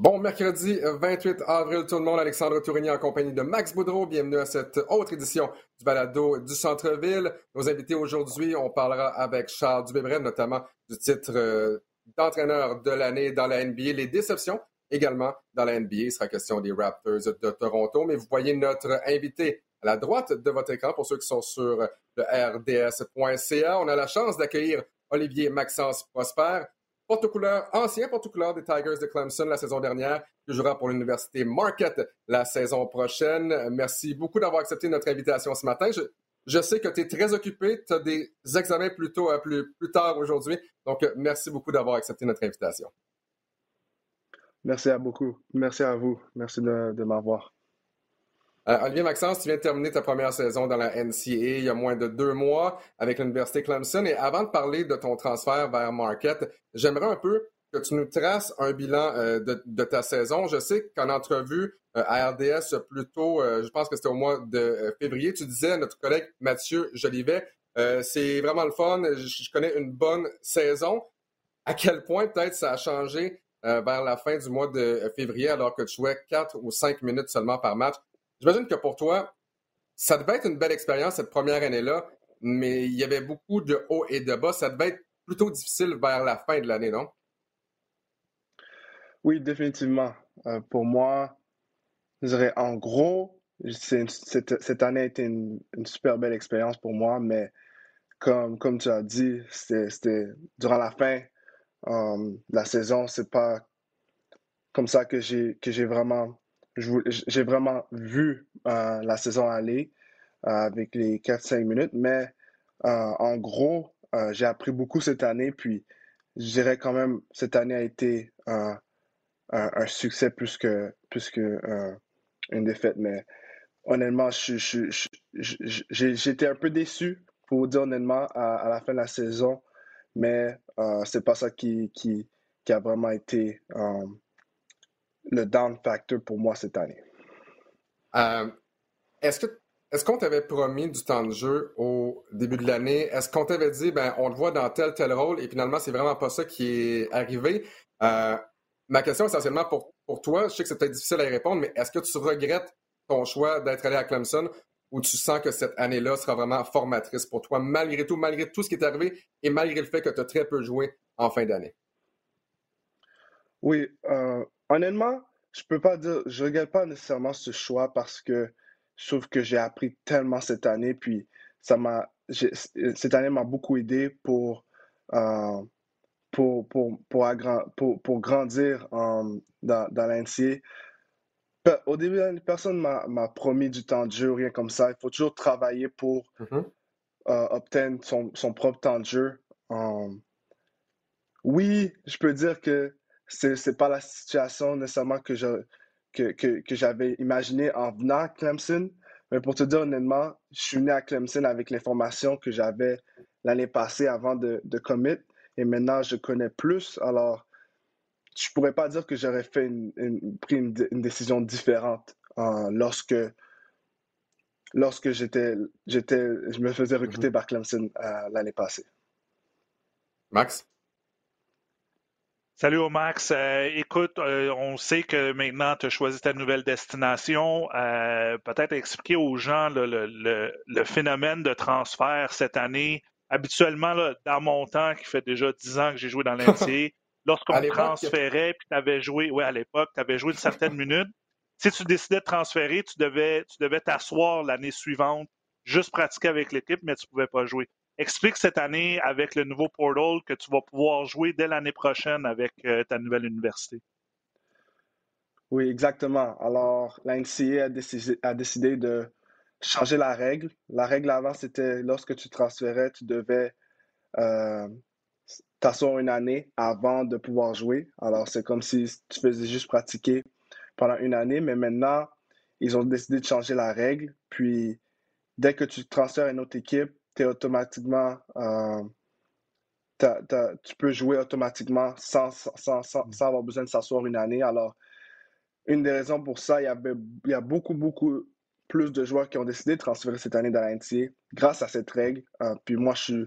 Bon, mercredi 28 avril, tout le monde, Alexandre Tourigny en compagnie de Max Boudreau. Bienvenue à cette autre édition du balado du Centre-Ville. Nos invités aujourd'hui, on parlera avec Charles Dubé-Bret, notamment du titre d'entraîneur de l'année dans la NBA. Les déceptions également dans la NBA. Il sera question des Raptors de Toronto. Mais vous voyez notre invité à la droite de votre écran pour ceux qui sont sur le rds.ca. On a la chance d'accueillir Olivier Maxence Prosper, porte-couleur, ancien porte-couleur des Tigers de Clemson la saison dernière, qui jouera pour l'université Marquette la saison prochaine. Merci beaucoup d'avoir accepté notre invitation ce matin. Je sais que tu es très occupé, tu as des examens plus tard aujourd'hui, donc merci beaucoup d'avoir accepté notre invitation. Merci à beaucoup. Merci à vous. Merci de m'avoir. Olivier Maxence, tu viens de terminer ta première saison dans la NCAA il y a moins de 2 mois avec l'université Clemson. Et avant de parler de ton transfert vers Marquette, j'aimerais un peu que tu nous traces un bilan de ta saison. Je sais qu'en entrevue à RDS plus tôt, je pense que c'était au mois de février, tu disais à notre collègue Mathieu Jolivet, c'est vraiment le fun, je connais une bonne saison. À quel point peut-être ça a changé vers la fin du mois de février alors que tu jouais 4 ou 5 minutes seulement par match? J'imagine que pour toi, ça devait être une belle expérience cette première année-là, mais il y avait beaucoup de hauts et de bas. Ça devait être plutôt difficile vers la fin de l'année, non? Oui, définitivement. Pour moi, je dirais en gros, cette année a été une super belle expérience pour moi, mais comme tu as dit, c'était durant la fin de la saison, c'est pas comme ça que j'ai vraiment... J'ai vraiment vu la saison aller avec les 4-5 minutes, mais en gros, j'ai appris beaucoup cette année, puis je dirais quand même cette année a été un succès plus que une défaite. Mais honnêtement, j'étais un peu déçu, pour vous dire honnêtement, à la fin de la saison, mais c'est pas ça qui a vraiment été... le down factor pour moi cette année. Est-ce qu'on t'avait promis du temps de jeu au début de l'année? Est-ce qu'on t'avait dit, on te voit dans tel rôle et finalement, c'est vraiment pas ça qui est arrivé? Ma question essentiellement pour toi, je sais que c'est peut-être difficile à y répondre, mais est-ce que tu regrettes ton choix d'être allé à Clemson ou tu sens que cette année-là sera vraiment formatrice pour toi malgré tout ce qui est arrivé et malgré le fait que tu as très peu joué en fin d'année? Oui, honnêtement, je regrette pas nécessairement ce choix parce que je trouve que j'ai appris tellement cette année, puis cette année m'a beaucoup aidé pour grandir dans la NCAA. Au début de l'année, personne m'a promis du temps de jeu ou rien comme ça. Il faut toujours travailler pour obtenir son propre temps de jeu. Oui, je peux dire que c'est pas la situation nécessairement que j'avais imaginée en venant à Clemson. Mais pour te dire honnêtement, je suis venu à Clemson avec l'information que j'avais l'année passée avant de commit. Et maintenant, je connais plus. Alors, je pourrais pas dire que j'aurais fait pris une décision différente lorsque je me faisais recruter par Clemson l'année passée. Max? Salut au Max. Écoute, on sait que maintenant tu as choisi ta nouvelle destination. Peut-être expliquer aux gens le phénomène de transfert cette année habituellement, là, dans mon temps, qui fait déjà 10 ans que j'ai joué dans l'NCAA, lorsqu'on transférait, puis t'avais joué, ouais, à l'époque, t'avais joué une certaine minute, si tu décidais de transférer, tu devais t'asseoir l'année suivante, juste pratiquer avec l'équipe, mais tu ne pouvais pas jouer. Explique cette année, avec le nouveau portal, que tu vas pouvoir jouer dès l'année prochaine avec ta nouvelle université. Oui, exactement. Alors, la NCAA a décidé de changer la règle. La règle avant, c'était lorsque tu transférais, tu devais t'asseoir une année avant de pouvoir jouer. Alors, c'est comme si tu faisais juste pratiquer pendant une année, mais maintenant, ils ont décidé de changer la règle. Puis, dès que tu transfères à une autre équipe, t'es automatiquement, tu peux jouer automatiquement sans avoir besoin de s'asseoir une année. Alors, une des raisons pour ça, il y a beaucoup plus de joueurs qui ont décidé de transférer cette année dans la NCAA grâce à cette règle. Puis moi, je suis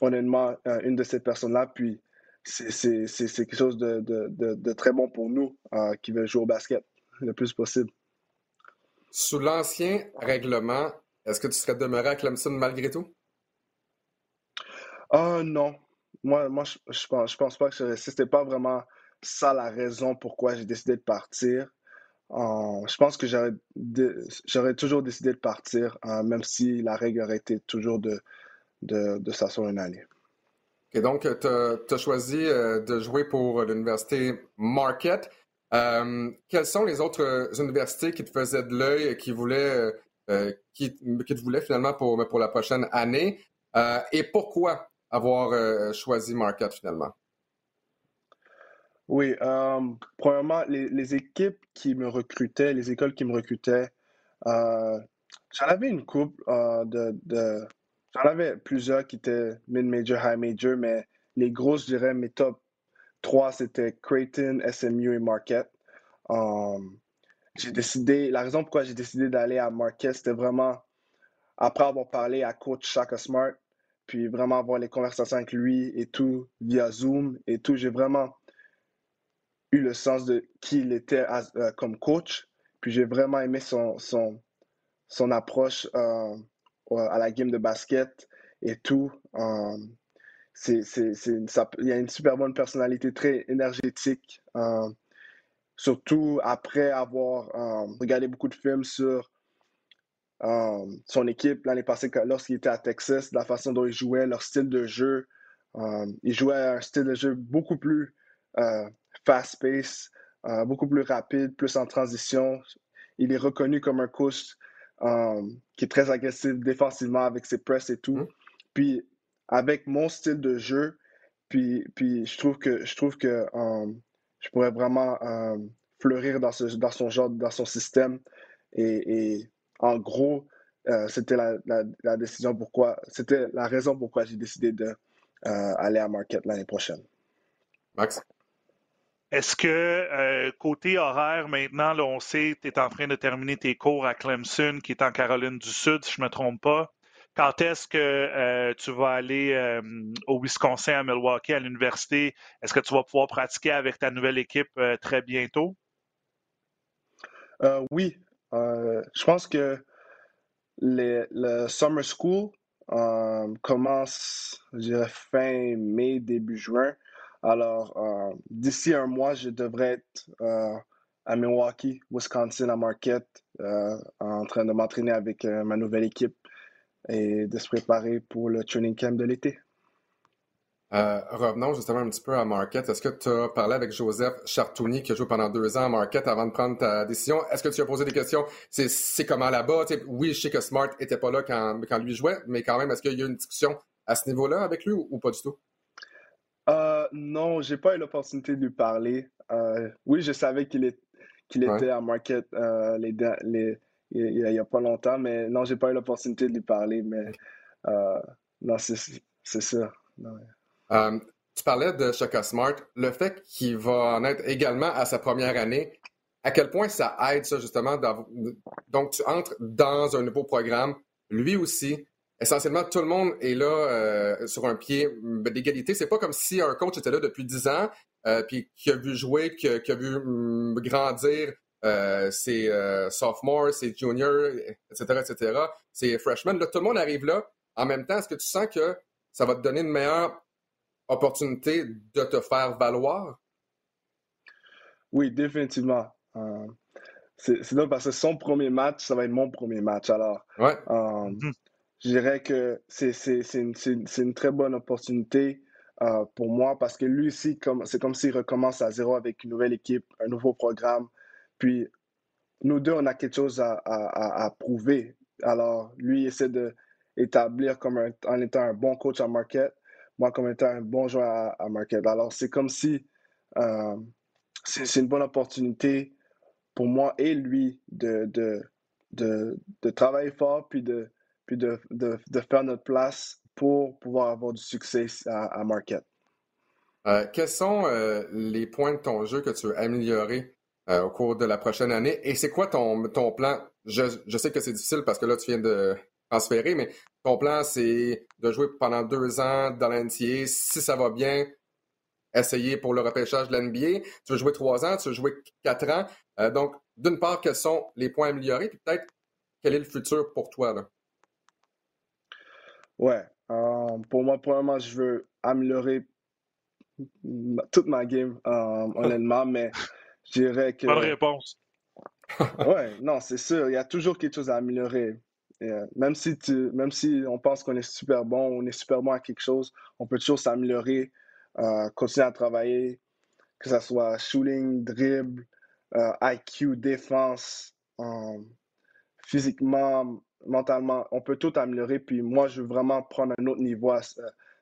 honnêtement une de ces personnes-là. Puis c'est quelque chose de très bon pour nous qui veulent jouer au basket le plus possible. Sous l'ancien règlement, est-ce que tu serais demeuré à Clemson malgré tout? Non. Moi je pense pas que je serais. C'était pas vraiment ça la raison pourquoi j'ai décidé de partir. Je pense que j'aurais toujours décidé de partir, même si la règle aurait été toujours de s'asseoir une année. Et donc, tu as choisi de jouer pour l'université Marquette. Quelles sont les autres universités qui te faisaient de l'œil et qui te voulaient finalement pour la prochaine année? Et pourquoi avoir choisi Marquette finalement? Oui, premièrement, les équipes qui me recrutaient, les écoles qui me recrutaient, j'en avais une couple j'en avais plusieurs qui étaient mid-major, high-major, mais les grosses, je dirais, mes top 3, c'était Creighton, SMU et Marquette. La raison pourquoi j'ai décidé d'aller à Marquette, c'était vraiment après avoir parlé à coach Shaka Smart, puis vraiment avoir les conversations avec lui et tout, via Zoom et tout, j'ai vraiment eu le sens de qui il était comme coach. Puis j'ai vraiment aimé son approche à la game de basket et tout. Il y a une super bonne personnalité, très énergétique. Surtout après avoir regardé beaucoup de films sur son équipe l'année passée, lorsqu'il était à Texas, la façon dont il jouait, leur style de jeu. Il jouait un style de jeu beaucoup plus fast-paced, beaucoup plus rapide, plus en transition. Il est reconnu comme un coach qui est très agressif défensivement avec ses presses et tout. Puis, avec mon style de jeu, puis je trouve que je pourrais vraiment fleurir dans son genre, dans son système. Et en gros, c'était la décision pourquoi, c'était la raison pourquoi j'ai décidé d'aller à Marquette l'année prochaine. Max? Est-ce que, côté horaire, maintenant, là, on sait que tu es en train de terminer tes cours à Clemson, qui est en Caroline du Sud, si je ne me trompe pas. Quand est-ce que tu vas aller au Wisconsin, à Milwaukee, à l'université? Est-ce que tu vas pouvoir pratiquer avec ta nouvelle équipe très bientôt? Oui. Je pense que le Summer School commence, je dirais, fin mai, début juin. Alors, d'ici un mois, je devrais être à Milwaukee, Wisconsin, à Marquette, en train de m'entraîner avec ma nouvelle équipe et de se préparer pour le training camp de l'été. Revenons justement un petit peu à Marquette. Est-ce que tu as parlé avec Joseph Chartouni, qui a joué pendant 2 ans à Marquette, avant de prendre ta décision? Est-ce que tu as posé des questions? C'est comment là-bas? T'sais, oui, je sais que Smart n'était pas là quand lui jouait, mais quand même, est-ce qu'il y a eu une discussion à ce niveau-là avec lui ou pas du tout? Non, j'ai pas eu l'opportunité de lui parler. Oui, je savais qu'il était à Marquette il n'y a pas longtemps, mais non, j'ai pas eu l'opportunité de lui parler. Mais non, c'est ça. Non. Tu parlais de Shaka Smart. Le fait qu'il va en être également à sa première année, à quel point ça aide ça justement? Donc, tu entres dans un nouveau programme, lui aussi. Essentiellement, tout le monde est là sur un pied d'égalité. C'est pas comme si un coach était là depuis 10 ans puis qui a vu jouer, qui a vu grandir ses sophomores, ses juniors, etc., etc., ses freshmen. Là, tout le monde arrive là En même temps, est-ce que tu sens que ça va te donner une meilleure opportunité de te faire valoir? Oui, définitivement. C'est là parce que son premier match, ça va être mon premier match. Alors, ouais. Je dirais que c'est une très bonne opportunité pour moi parce que lui aussi, c'est comme s'il recommence à zéro avec une nouvelle équipe, un nouveau programme. Puis, nous deux, on a quelque chose à prouver. Alors, lui, il essaie d'établir en étant un bon coach à Marquette, moi comme étant un bon joueur à Marquette. Alors, c'est comme si c'est une bonne opportunité pour moi et lui de travailler fort puis de faire notre place pour pouvoir avoir du succès à Marquette. Quels sont les points de ton jeu que tu veux améliorer au cours de la prochaine année? Et c'est quoi ton plan? Je sais que c'est difficile parce que là, tu viens de transférer, mais ton plan, c'est de jouer pendant 2 ans dans la NCAA. Si ça va bien, essayer pour le repêchage de l'NBA. Tu veux jouer 3 ans, tu veux jouer 4 ans. Donc, d'une part, quels sont les points améliorés? Puis peut-être, quel est le futur pour toi, là? Ouais. Pour moi, premièrement, je veux améliorer toute ma game, honnêtement, mais je dirais que... Pas de réponse. Ouais, non, c'est sûr. Il y a toujours quelque chose à améliorer. Même si on pense qu'on est super bon, on est super bon à quelque chose, on peut toujours s'améliorer, continuer à travailler, que ce soit shooting, dribble, IQ, défense, physiquement, mentalement, on peut tout améliorer. Puis moi, je veux vraiment prendre un autre niveau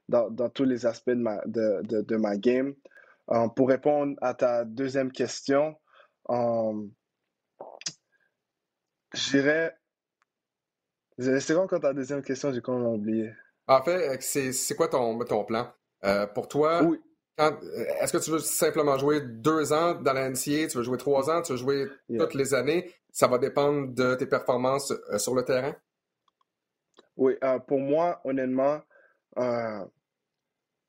dans tous les aspects de ma game. Pour répondre à ta deuxième question, c'est quoi encore ta deuxième question? J'ai quand même oublié. En fait, c'est quoi ton plan? Pour toi, oui. Est-ce que tu veux simplement jouer 2 ans dans la NCAA? Tu veux jouer 3 ans? Tu veux jouer toutes les années? Ça va dépendre de tes performances sur le terrain? Oui, pour moi, honnêtement,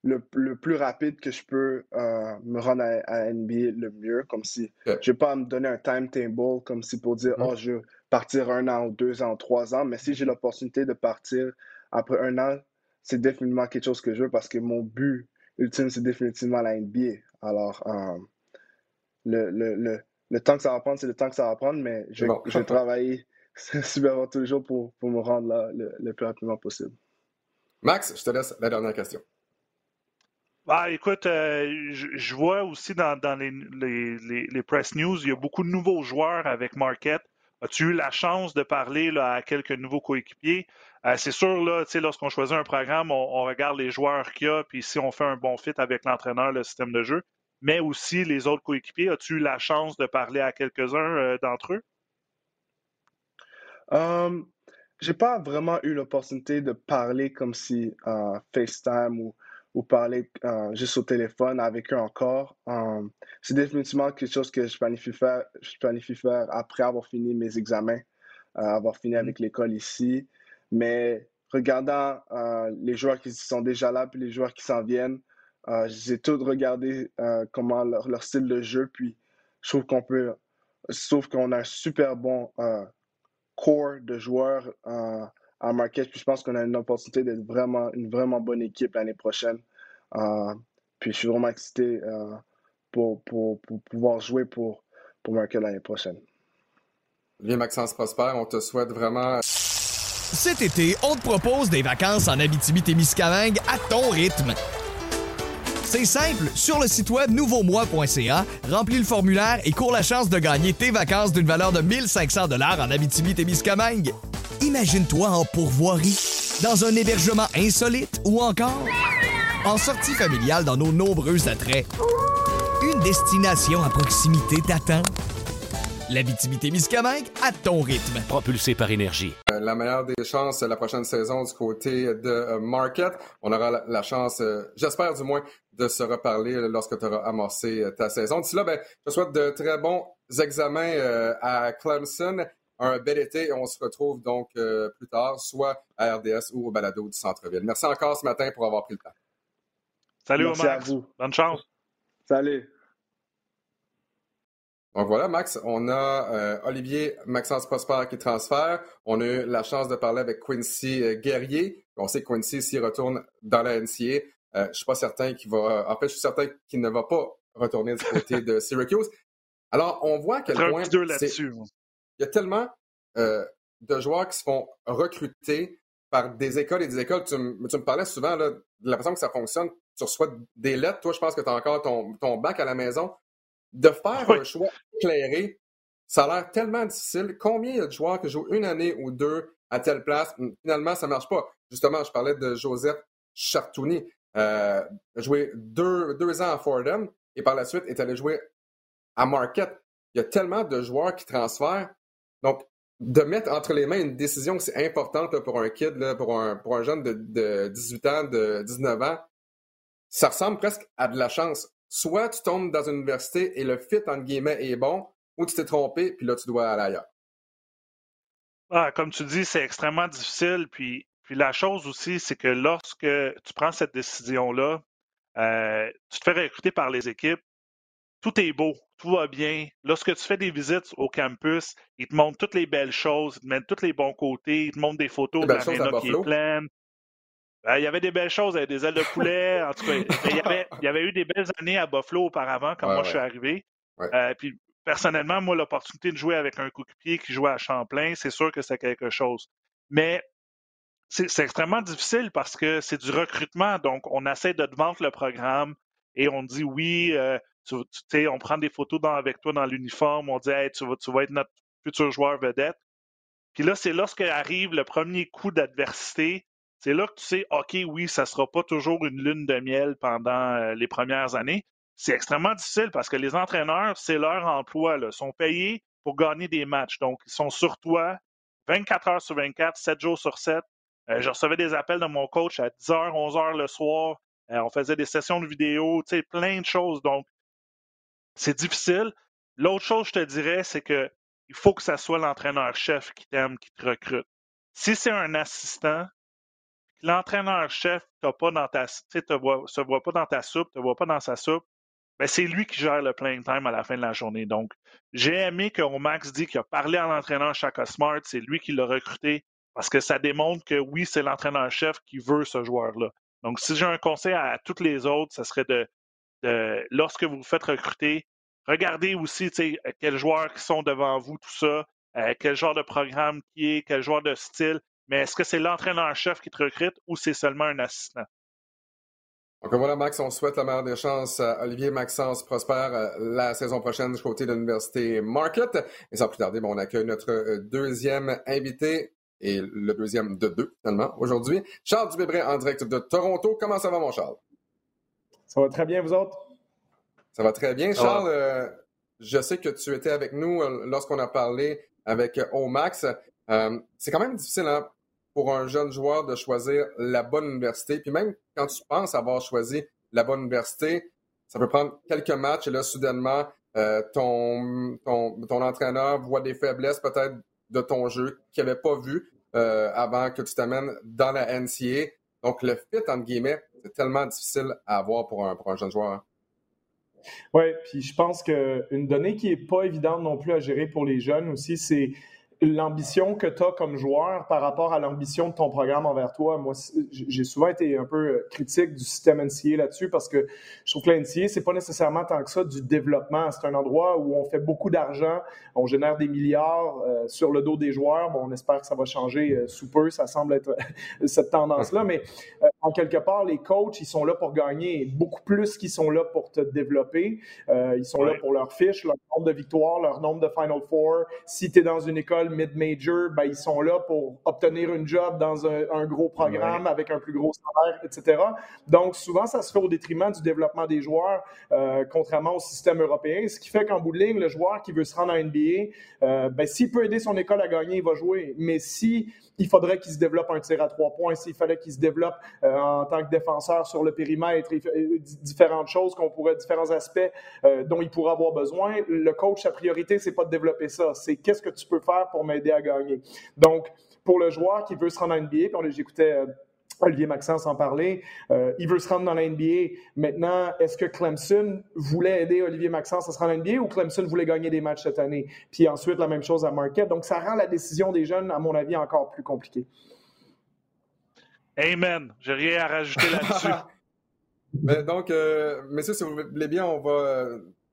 le plus rapide que je peux me rendre à NBA, le mieux. Comme si je n'ai pas à me donner un timetable, comme si pour dire je veux partir 1 an, 2 ans, 3 ans. Mais si j'ai l'opportunité de partir après 1 an, c'est définitivement quelque chose que je veux parce que mon but ultime, c'est définitivement la NBA. Alors, le temps que ça va prendre, c'est le temps que ça va prendre, mais je vais travailler super fort tous les jours pour me rendre là le plus rapidement possible. Max, je te laisse la dernière question. Ah, écoute, je vois aussi dans les press news, il y a beaucoup de nouveaux joueurs avec Marquette. As-tu eu la chance de parler là, à quelques nouveaux coéquipiers? C'est sûr, là, lorsqu'on choisit un programme, on regarde les joueurs qu'il y a, puis si on fait un bon fit avec l'entraîneur, le système de jeu, mais aussi les autres coéquipiers. As-tu eu la chance de parler à quelques-uns d'entre eux? Je n'ai pas vraiment eu l'opportunité de parler comme si FaceTime ou parler juste au téléphone avec eux encore. C'est définitivement quelque chose que je planifie faire après avoir fini mes examens, avoir fini avec l'école ici. Mais regardant les joueurs qui sont déjà là puis les joueurs qui s'en viennent, j'ai tout regardé comment leur style de jeu. Puis je trouve qu'on a un super bon corps de joueurs à Marquette. Puis je pense qu'on a une opportunité d'être une vraiment bonne équipe l'année prochaine. Puis je suis vraiment excité pour pouvoir jouer pour Marquette l'année prochaine. Olivier Maxence Prosper, on te souhaite vraiment... Cet été, on te propose des vacances en Abitibi-Témiscamingue à ton rythme. C'est simple, sur le site web nouveauxmoi.ca, remplis le formulaire et cours la chance de gagner tes vacances d'une valeur de 1 500 $ en Abitibi-Témiscamingue. Imagine-toi en pourvoirie, dans un hébergement insolite ou encore en sortie familiale dans nos nombreux attraits. Une destination à proximité t'attend. L'Abitibi-Témiscamingue à ton rythme. Propulsé par énergie. La meilleure des chances la prochaine saison du côté de Marquette. On aura la chance, j'espère du moins, de se reparler lorsque tu auras amorcé ta saison. D'ici là, je te souhaite de très bons examens à Clemson. Un bel été et on se retrouve donc plus tard, soit à RDS ou au balado du centre-ville. Merci encore ce matin pour avoir pris le temps. Salut Omar. Merci à vous. Bonne chance. Salut. Donc voilà, Max, on a Olivier Maxence Prosper qui transfère. On a eu la chance de parler avec Quincy Guerrier. On sait que Quincy, s'il retourne dans la NCAA, je suis pas certain qu'il va... En fait, je suis certain qu'il ne va pas retourner du côté de Syracuse. Alors, on voit à quel point... Il y a tellement de joueurs qui se font recruter par des écoles et des écoles. Tu me parlais souvent là, de la façon que ça fonctionne. Tu reçois des lettres. Toi, je pense que tu as encore ton bac à la maison. De faire un choix éclairé, ça a l'air tellement difficile. Combien il y a de joueurs qui jouent une année ou deux à telle place? Finalement, ça ne marche pas. Justement, je parlais de Joseph Chartouni. Joué deux ans à Fordham et par la suite est allé jouer à Marquette. Il y a tellement de joueurs qui transfèrent. Donc, de mettre entre les mains une décision aussi importante là, pour un kid, là, pour un jeune de 18 ans, de 19 ans, ça ressemble presque à de la chance. Soit tu tombes dans une université et le fit, entre guillemets, est bon, ou tu t'es trompé, puis là, tu dois aller ailleurs. Ah, comme tu dis, c'est extrêmement difficile. Puis la chose aussi, c'est que lorsque tu prends cette décision-là, tu te fais recruter par les équipes, tout est beau, tout va bien. Lorsque tu fais des visites au campus, ils te montrent toutes les belles choses, ils te mettent tous les bons côtés, ils te montrent des photos de l'aréna qui est pleine. Il y avait des belles choses, il y avait des ailes de poulet, en tout cas, il y avait eu des belles années à Buffalo auparavant, quand je suis arrivé. Ouais. Puis personnellement, moi, l'opportunité de jouer avec un coéquipier qui jouait à Champlain, c'est sûr que c'est quelque chose. Mais c'est extrêmement difficile parce que c'est du recrutement, donc on essaie de te vendre le programme et on dit oui, on prend des photos avec toi dans l'uniforme, on dit hey, tu vas être notre futur joueur vedette. Puis là, c'est lorsque arrive le premier coup d'adversité, c'est là que tu sais, OK, oui, ça ne sera pas toujours une lune de miel pendant les premières années. C'est extrêmement difficile parce que les entraîneurs, c'est leur emploi, là. Ils sont payés pour gagner des matchs. Donc, ils sont sur toi 24 heures sur 24, 7 jours sur 7. Je recevais des appels de mon coach à 10h, 11h le soir. On faisait des sessions de vidéo, tu sais, plein de choses. Donc, c'est difficile. L'autre chose, je te dirais, c'est que il faut que ça soit l'entraîneur-chef qui t'aime, qui te recrute. Si c'est un assistant, l'entraîneur-chef ne te voit pas dans ta soupe, ne te voit pas dans sa soupe, ben c'est lui qui gère le playing time à la fin de la journée. Donc, j'ai aimé que Max dit qu'il a parlé à l'entraîneur Shaka Smart, c'est lui qui l'a recruté, parce que ça démontre que oui, c'est l'entraîneur-chef qui veut ce joueur-là. Donc, si j'ai un conseil à toutes les autres, ce serait de lorsque vous vous faites recruter, regardez aussi quels joueurs qui sont devant vous, tout ça, quel genre de programme qui est, quel genre de style. Mais est-ce que c'est l'entraîneur-chef qui te recrute ou c'est seulement un assistant? Donc voilà, Max, on souhaite la meilleure des chances à Olivier Maxence Prosper la saison prochaine du côté de l'Université Marquette. Et sans plus tarder, on accueille notre deuxième invité, et le deuxième de deux, finalement, aujourd'hui. Charles Dubé-Bret en direct de Toronto. Comment ça va, mon Charles? Ça va très bien, vous autres? Ça va très bien. Charles, je sais que tu étais avec nous lorsqu'on a parlé avec Omax. C'est quand même difficile hein, pour un jeune joueur de choisir la bonne université. Puis même quand tu penses avoir choisi la bonne université, ça peut prendre quelques matchs et là, soudainement, ton entraîneur voit des faiblesses peut-être de ton jeu qu'il n'avait pas vu avant que tu t'amènes dans la NCAA. Donc, le fit, entre guillemets, c'est tellement difficile à avoir pour un jeune joueur. Hein. Oui, puis je pense qu'une donnée qui n'est pas évidente non plus à gérer pour les jeunes aussi, c'est l'ambition que tu as comme joueur par rapport à l'ambition de ton programme envers toi. Moi, j'ai souvent été un peu critique du système NCAA là-dessus parce que je trouve que la NCAA, c'est pas nécessairement tant que ça du développement. C'est un endroit où on fait beaucoup d'argent, on génère des milliards sur le dos des joueurs. Bon, on espère que ça va changer sous peu, ça semble être cette tendance-là, mais en quelque part, les coachs, ils sont là pour gagner beaucoup plus qu'ils sont là pour te développer. Ils sont là pour leurs fiches, leur nombre de victoires, leur nombre de Final Four. Si tu es dans une école mid-major, ben, ils sont là pour obtenir une job dans un gros programme avec un plus gros salaire, etc. Donc, souvent, ça se fait au détriment du développement des joueurs, contrairement au système européen, ce qui fait qu'en bout de ligne, le joueur qui veut se rendre à NBA, ben, s'il peut aider son école à gagner, il va jouer. Mais il faudrait qu'il se développe un tir à 3 points, s'il fallait qu'il se développe en tant que défenseur sur le périmètre, et différentes choses différents aspects dont il pourrait avoir besoin. Le coach, sa priorité, c'est pas de développer ça, c'est qu'est-ce que tu peux faire pour m'aider à gagner. Donc, pour le joueur qui veut se rendre en NBA, j'écoutais Olivier Maxence en parler, il veut se rendre dans la NBA. Maintenant, est-ce que Clemson voulait aider Olivier Maxence à se rendre en NBA ou Clemson voulait gagner des matchs cette année? Puis ensuite, la même chose à Marquette. Donc, ça rend la décision des jeunes, à mon avis, encore plus compliquée. Amen. J'ai rien à rajouter là-dessus. Mais donc, messieurs, si vous voulez bien, on va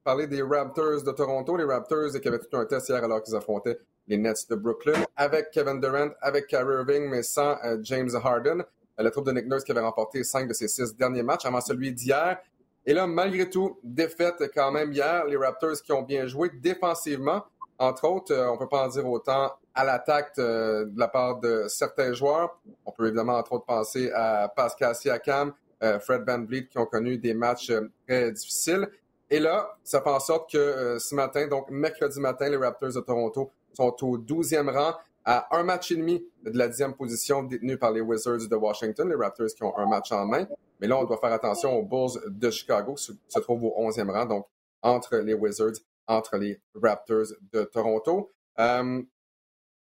parler des Raptors de Toronto. Les Raptors qui avaient tout un test hier alors qu'ils affrontaient les Nets de Brooklyn avec Kevin Durant, avec Kyrie Irving, mais sans James Harden. La troupe de Nick Nurse qui avait remporté 5 de ses 6 derniers matchs avant celui d'hier. Et là, malgré tout, défaite quand même hier. Les Raptors qui ont bien joué défensivement. Entre autres, on ne peut pas en dire autant à l'attaque de la part de certains joueurs. On peut évidemment, entre autres, penser à Pascal Siakam, Fred VanVleet, qui ont connu des matchs très difficiles. Et là, ça fait en sorte que ce matin, donc mercredi matin, les Raptors de Toronto sont au 12e rang, à un match et demi de la 10e position détenue par les Wizards de Washington, les Raptors qui ont un match en main. Mais là, on doit faire attention aux Bulls de Chicago, qui se trouvent au 11e rang, donc entre les Wizards, entre les Raptors de Toronto.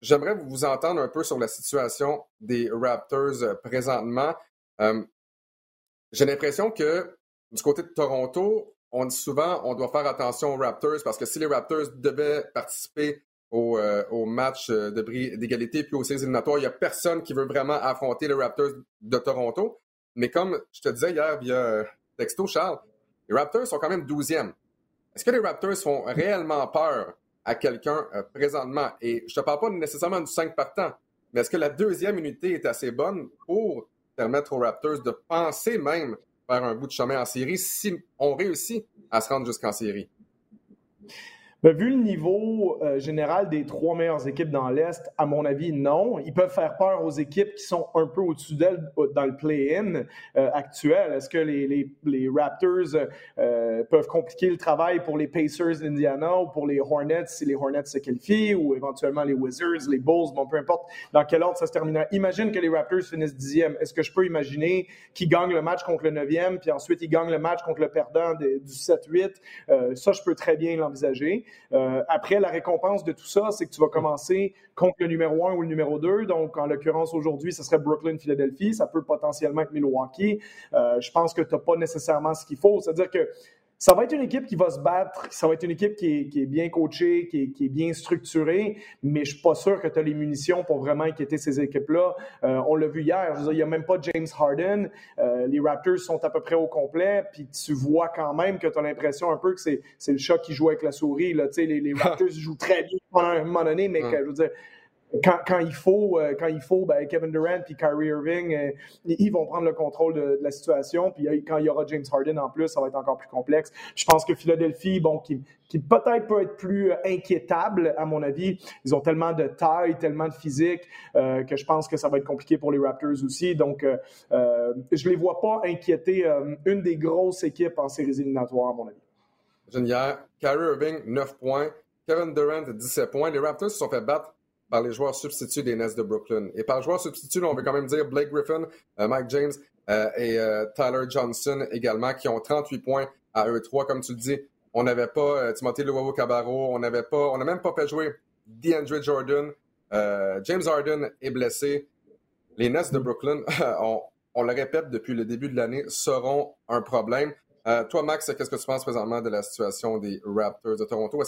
J'aimerais vous entendre un peu sur la situation des Raptors présentement. J'ai l'impression que, du côté de Toronto, on dit souvent on doit faire attention aux Raptors parce que si les Raptors devaient participer au match de bris d'égalité puis aux séries éliminatoires, il n'y a personne qui veut vraiment affronter les Raptors de Toronto. Mais comme je te disais hier via texto, Charles, les Raptors sont quand même 12e. Est-ce que les Raptors font réellement peur à quelqu'un présentement? Et je ne te parle pas nécessairement du 5 partant, mais est-ce que la deuxième unité est assez bonne pour permettre aux Raptors de penser même faire un bout de chemin en série si on réussit à se rendre jusqu'en série? Ben, vu le niveau général des trois meilleures équipes dans l'Est, à mon avis, non. Ils peuvent faire peur aux équipes qui sont un peu au-dessus d'elles dans le play-in actuel. Est-ce que les Raptors peuvent compliquer le travail pour les Pacers d'Indiana ou pour les Hornets si les Hornets se qualifient ou éventuellement les Wizards, les Bulls, bon, peu importe dans quel ordre ça se termine. Imagine que les Raptors finissent 10e. Est-ce que je peux imaginer qu'ils gagnent le match contre le 9e puis ensuite ils gagnent le match contre le perdant du 7-8? Ça, je peux très bien l'envisager. Après, la récompense de tout ça, c'est que tu vas commencer contre le numéro 1 ou le numéro 2. Donc, en l'occurrence, aujourd'hui, ce serait Brooklyn-Philadelphie. Ça peut potentiellement être Milwaukee. Je pense que tu n'as pas nécessairement ce qu'il faut. C'est-à-dire que ça va être une équipe qui va se battre, ça va être une équipe qui est bien coachée, qui est bien structurée, mais je ne suis pas sûr que tu as les munitions pour vraiment inquiéter ces équipes-là. On l'a vu hier, je veux dire, il n'y a même pas James Harden, les Raptors sont à peu près au complet, puis tu vois quand même que tu as l'impression un peu que c'est le chat qui joue avec la souris. Là. Les Raptors jouent très bien pendant un moment donné, mais que, je veux dire... Quand il faut, ben Kevin Durant et Kyrie Irving, ils vont prendre le contrôle de la situation. Puis quand il y aura James Harden en plus, ça va être encore plus complexe. Je pense que Philadelphie, bon, qui peut-être peut être plus inquiétable, à mon avis. Ils ont tellement de taille, tellement de physique que je pense que ça va être compliqué pour les Raptors aussi. Donc, je les vois pas inquiéter une des grosses équipes en séries éliminatoires, à mon avis. Génial. Kyrie Irving, 9 points. Kevin Durant, 17 points. Les Raptors se sont fait battre par les joueurs substituts des Nets de Brooklyn. Et par joueurs substituts, on veut quand même dire Blake Griffin, Mike James et Tyler Johnson également, qui ont 38 points à eux trois. Comme tu le dis, on n'avait pas Timothée Luwawu-Cabarrot, on n'a même pas fait jouer DeAndre Jordan. James Harden est blessé. Les Nets de Brooklyn, on le répète depuis le début de l'année, seront un problème. Toi, Max, qu'est-ce que tu penses présentement de la situation des Raptors de Toronto?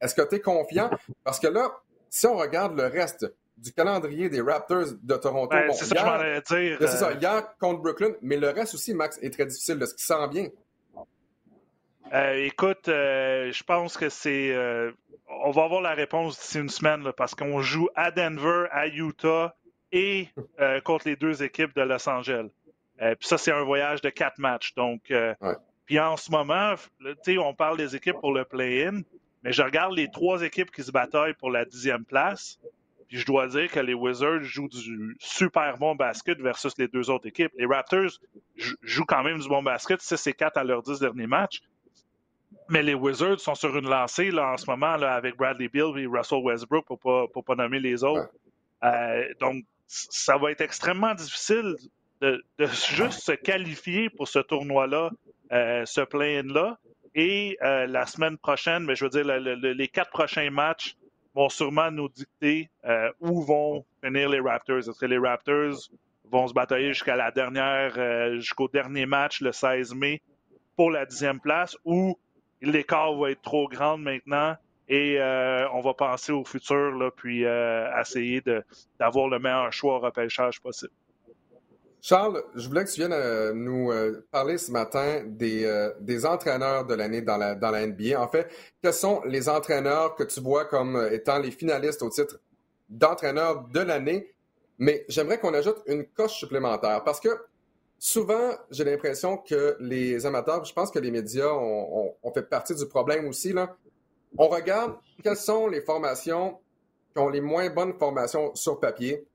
Est-ce que tu es confiant? Parce que là, si on regarde le reste du calendrier des Raptors de Toronto, ben, bon, c'est hier, ça que je m'en allais dire. Là, c'est ça, hier contre Brooklyn, mais le reste aussi, Max, est très difficile de ce qui s'en vient. Écoute, je pense que c'est... on va avoir la réponse d'ici une semaine, là, parce qu'on joue à Denver, à Utah et contre les deux équipes de Los Angeles. Puis ça, c'est un voyage de 4 matchs. Donc, puis en ce moment, on parle des équipes pour le play-in. Mais je regarde les 3 équipes qui se bataillent pour la 10e place, puis je dois dire que les Wizards jouent du super bon basket versus les 2 autres équipes. Les Raptors jouent quand même du bon basket, 6-4 à leurs 10 derniers matchs. Mais les Wizards sont sur une lancée là, en ce moment là, avec Bradley Beal et Russell Westbrook pour pas nommer les autres. Donc, ça va être extrêmement difficile de juste se qualifier pour ce tournoi-là, ce play-in-là. Et la semaine prochaine, mais je veux dire, les 4 prochains matchs vont sûrement nous dicter où vont finir les Raptors. Est-ce que les Raptors vont se batailler jusqu'au dernier match, le 16 mai, pour la 10e place, ou l'écart va être trop grand maintenant et on va penser au futur, là, puis essayer d'avoir le meilleur choix au repêchage possible? Charles, je voulais que tu viennes nous parler ce matin des entraîneurs de l'année dans la NBA. En fait, quels sont les entraîneurs que tu vois comme étant les finalistes au titre d'entraîneur de l'année? Mais j'aimerais qu'on ajoute une coche supplémentaire parce que souvent, j'ai l'impression que les amateurs, je pense que les médias ont fait partie du problème aussi, là. On regarde quelles sont les formations qui ont les moins bonnes formations sur papier.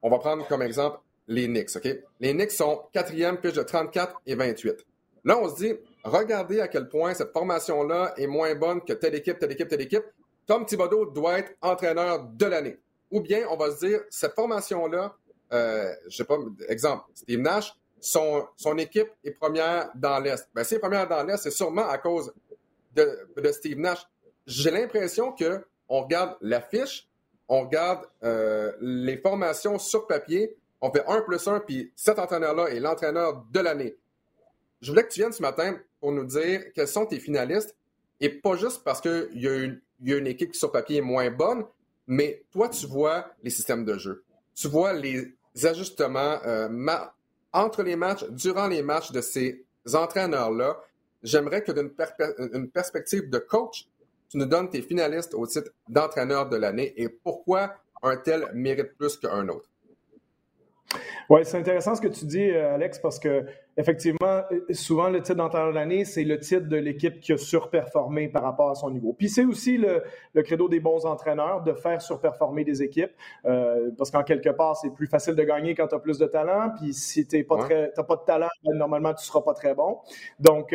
On va prendre comme exemple les Knicks, OK? Les Knicks sont 4e, fiche de 34 et 28. Là, on se dit, regardez à quel point cette formation-là est moins bonne que telle équipe, telle équipe, telle équipe. Tom Thibodeau doit être entraîneur de l'année. Ou bien, on va se dire, cette formation-là, je sais pas, exemple, Steve Nash, son équipe est première dans l'Est. Bien, si elle est première dans l'Est, c'est sûrement à cause de Steve Nash. J'ai l'impression qu'on regarde l'affiche, on regarde les formations sur papier, on fait 1+1, puis cet entraîneur-là est l'entraîneur de l'année. Je voulais que tu viennes ce matin pour nous dire quels sont tes finalistes, et pas juste parce qu'il y a une équipe qui sur papier est moins bonne, mais toi, tu vois les systèmes de jeu. Tu vois les ajustements entre les matchs, durant les matchs de ces entraîneurs-là. J'aimerais que d'une une perspective de coach, tu nous donnes tes finalistes au titre d'entraîneur de l'année et pourquoi un tel mérite plus qu'un autre. Oui, c'est intéressant ce que tu dis, Alex, parce que effectivement, souvent le titre d'entraîneur de l'année, c'est le titre de l'équipe qui a surperformé par rapport à son niveau. Puis c'est aussi le credo des bons entraîneurs de faire surperformer des équipes, parce qu'en quelque part, c'est plus facile de gagner quand tu as plus de talent. Puis si tu n'as pas de talent, ben, normalement, tu ne seras pas très bon. Donc,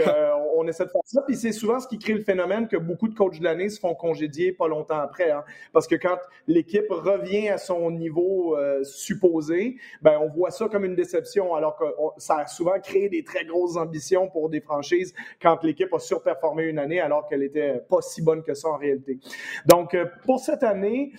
on essaie de faire ça. Puis c'est souvent ce qui crée le phénomène que beaucoup de coachs de l'année se font congédier pas longtemps après, hein, parce que quand l'équipe revient à son niveau supposé, ben, on voit ça comme une déception, alors que ça a souvent créé des très grosses ambitions pour des franchises quand l'équipe a surperformé une année alors qu'elle n'était pas si bonne que ça en réalité. Donc, pour cette année,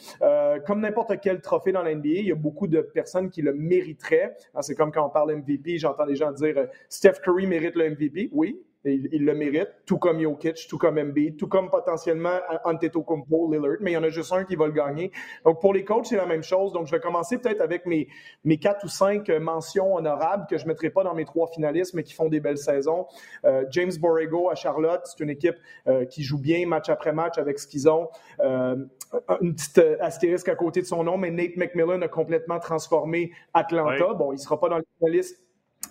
comme n'importe quel trophée dans la NBA, il y a beaucoup de personnes qui le mériteraient. C'est comme quand on parle MVP, j'entends des gens dire « Steph Curry mérite le MVP ». Oui. Il le mérite, tout comme Jokic, tout comme Embiid, tout comme potentiellement Antetokounmpo, Lillard, mais il y en a juste un qui va le gagner. Donc, pour les coachs, c'est la même chose. Donc, je vais commencer peut-être avec mes 4 ou 5 mentions honorables que je ne mettrai pas dans mes 3 finalistes, mais qui font des belles saisons. James Borrego à Charlotte, c'est une équipe qui joue bien match après match avec ce qu'ils ont. Une petite astérisque à côté de son nom, mais Nate McMillan a complètement transformé Atlanta. Oui. Bon, il ne sera pas dans les finalistes,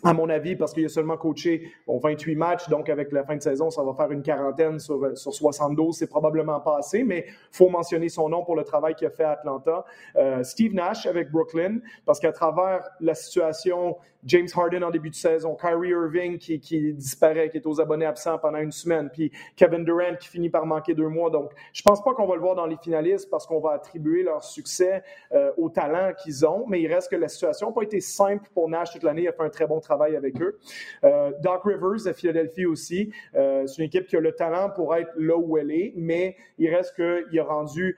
à mon avis, parce qu'il a seulement coaché 28 matchs, donc avec la fin de saison, ça va faire une quarantaine sur 72, c'est probablement pas assez, mais faut mentionner son nom pour le travail qu'il a fait à Atlanta. Steve Nash avec Brooklyn, parce qu'à travers la situation, James Harden en début de saison, Kyrie Irving qui disparaît, qui est aux abonnés absents pendant une semaine, puis Kevin Durant qui finit par manquer 2 mois, donc je pense pas qu'on va le voir dans les finalistes parce qu'on va attribuer leur succès au talent qu'ils ont, mais il reste que la situation n'a pas été simple pour Nash toute l'année, il a fait un très bon travail avec eux. Doc Rivers à Philadelphie aussi, c'est une équipe qui a le talent pour être là où elle est, mais il reste qu'il a rendu,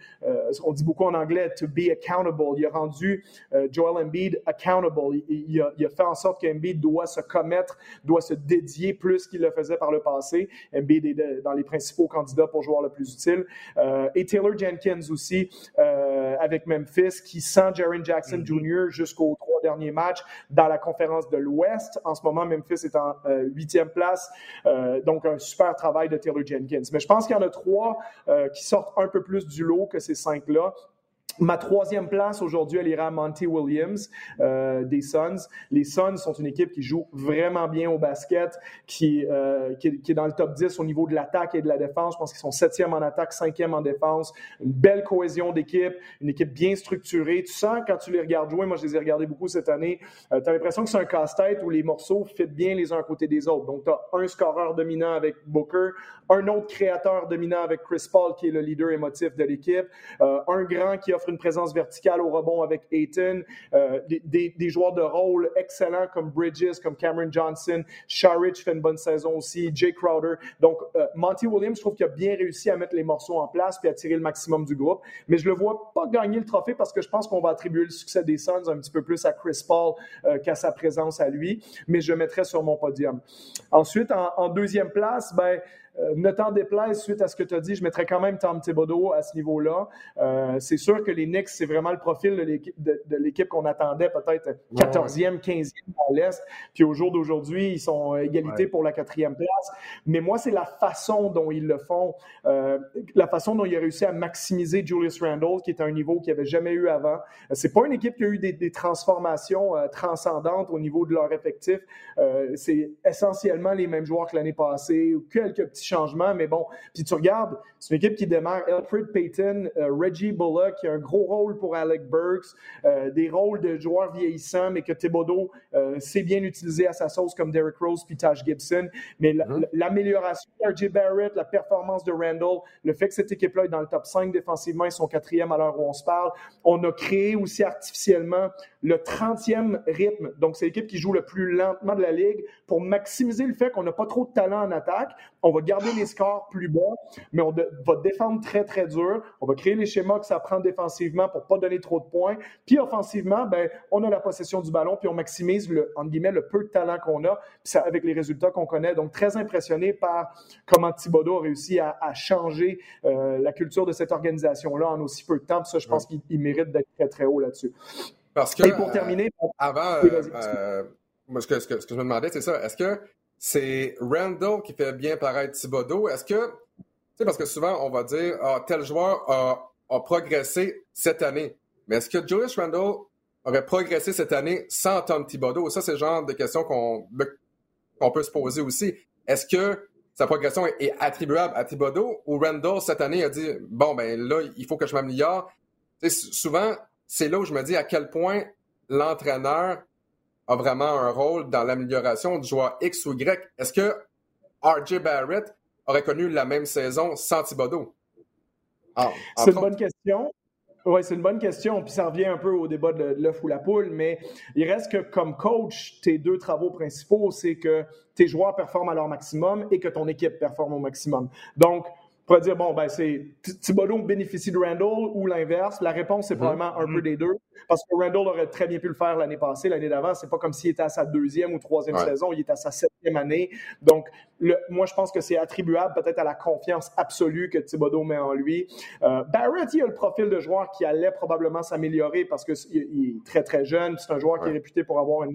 on dit beaucoup en anglais, to be accountable, il a rendu Joel Embiid accountable, il a fait en sorte qu'Embiid doit se commettre, doit se dédier plus qu'il le faisait par le passé. Embiid est dans les principaux candidats pour joueur le plus utile. Et Taylor Jenkins aussi, avec Memphis, qui sans Jaren Jackson Jr. jusqu'aux 3 derniers matchs dans la conférence de l'Ouest. En ce moment, Memphis est en 8e place. Donc, un super travail de Taylor Jenkins. Mais je pense qu'il y en a 3 qui sortent un peu plus du lot que ces 5-là. Ma 3e place aujourd'hui, elle ira à Monty Williams des Suns. Les Suns sont une équipe qui joue vraiment bien au basket, qui est dans le top 10 au niveau de l'attaque et de la défense. Je pense qu'ils sont 7e en attaque, 5e en défense. Une belle cohésion d'équipe, une équipe bien structurée. Tu sens quand tu les regardes jouer, moi je les ai regardés beaucoup cette année, tu as l'impression que c'est un casse-tête où les morceaux fit bien les uns à côté des autres. Donc tu as un scoreur dominant avec Booker, un autre créateur dominant avec Chris Paul qui est le leader émotif de l'équipe, un grand qui offre une présence verticale au rebond avec Ayton, des joueurs de rôle excellents comme Bridges, comme Cameron Johnson, Saric fait une bonne saison aussi, Jay Crowder. Donc, Monty Williams, je trouve qu'il a bien réussi à mettre les morceaux en place puis à tirer le maximum du groupe, mais je le vois pas gagner le trophée parce que je pense qu'on va attribuer le succès des Suns un petit peu plus à Chris Paul qu'à sa présence à lui, mais je le mettrais sur mon podium. Ensuite, en 2e place, ben Ne t'en déplaise suite à ce que tu as dit, je mettrais quand même Tom Thibodeau à ce niveau-là. C'est sûr que les Knicks, c'est vraiment le profil de l'équipe qu'on attendait, peut-être 14e, 15e à l'Est. Puis au jour d'aujourd'hui, ils sont à égalité pour la 4e place. Mais moi, c'est la façon dont ils le font, la façon dont il a réussi à maximiser Julius Randle, qui est à un niveau qu'il n'avait jamais eu avant. C'est pas une équipe qui a eu des transformations transcendantes au niveau de leur effectif. C'est essentiellement les mêmes joueurs que l'année passée, ou quelques petits changements, mais bon. Puis tu regardes, c'est une équipe qui démarre Elfrid Payton, Reggie Bullock, qui a un gros rôle pour Alec Burks, des rôles de joueurs vieillissants, mais que Thibodeau sait bien utiliser à sa sauce, comme Derrick Rose puis Taj Gibson. Mais l'amélioration de RJ Barrett, la performance de Randle, le fait que cette équipe-là est dans le top 5 défensivement, ils sont 4e à l'heure où on se parle. On a créé aussi artificiellement le 30e rythme. Donc, c'est l'équipe qui joue le plus lentement de la Ligue pour maximiser le fait qu'on n'a pas trop de talent en attaque. On va garder les scores plus bas, mais on va défendre très, très dur. On va créer les schémas que ça prend défensivement pour ne pas donner trop de points. Puis, offensivement, ben, on a la possession du ballon, puis on maximise, entre guillemets, le peu de talent qu'on a, puis ça, avec les résultats qu'on connaît. Donc, très impressionné par comment Thibodeau a réussi à changer la culture de cette organisation-là en aussi peu de temps. Puis ça, je pense qu'il mérite d'être très, très haut là-dessus. Parce que, et pour terminer, avant, moi, ce que je me demandais, c'est ça. Est-ce que c'est Randle qui fait bien paraître Thibodeau? Est-ce que, tu sais, parce que souvent, on va dire, tel joueur a progressé cette année. Mais est-ce que Julius Randle aurait progressé cette année sans Tom Thibodeau? Ça, c'est le genre de question qu'on peut se poser aussi. Est-ce que sa progression est attribuable à Thibodeau ou Randle, cette année, a dit, bon, ben là, il faut que je m'améliore? Tu sais, souvent, c'est là où je me dis à quel point l'entraîneur a vraiment un rôle dans l'amélioration du joueur X ou Y. Est-ce que RJ Barrett aurait connu la même saison sans Thibodeau? C'est une bonne question. Oui, c'est une bonne question, puis ça revient un peu au débat de l'œuf ou la poule, mais il reste que comme coach, tes deux travaux principaux, c'est que tes joueurs performent à leur maximum et que ton équipe performe au maximum. Donc, on pourrait dire, bon, ben, c'est Thibodeau bénéficie de Randle ou l'inverse. La réponse, c'est probablement un peu des deux. Parce que Randle aurait très bien pu le faire l'année passée, l'année d'avant. C'est pas comme s'il était à sa 2e ou 3e saison. Il est à sa 7e année. Donc, moi, je pense que c'est attribuable peut-être à la confiance absolue que Thibodeau met en lui. Barrett, il a le profil de joueur qui allait probablement s'améliorer parce qu'il est très, très jeune. C'est un joueur qui est réputé pour avoir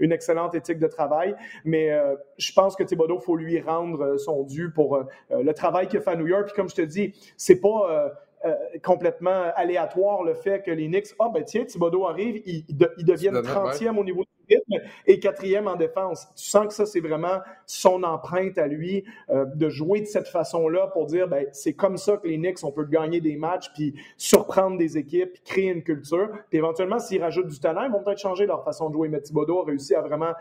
une excellente éthique de travail. Mais je pense que Thibodeau, il faut lui rendre son dû pour le travail qu'il a fait à New York. Puis comme je te dis, c'est pas complètement aléatoire le fait que les Knicks, Thibodeau arrive, ils deviennent 30e au niveau du rythme et 4e en défense. Tu sens que ça, c'est vraiment son empreinte à lui de jouer de cette façon-là pour dire, ben c'est comme ça que les Knicks, on peut gagner des matchs, puis surprendre des équipes, puis créer une culture. Puis éventuellement, s'ils rajoutent du talent, ils vont peut-être changer leur façon de jouer. Mais Thibodeau a réussi à vraiment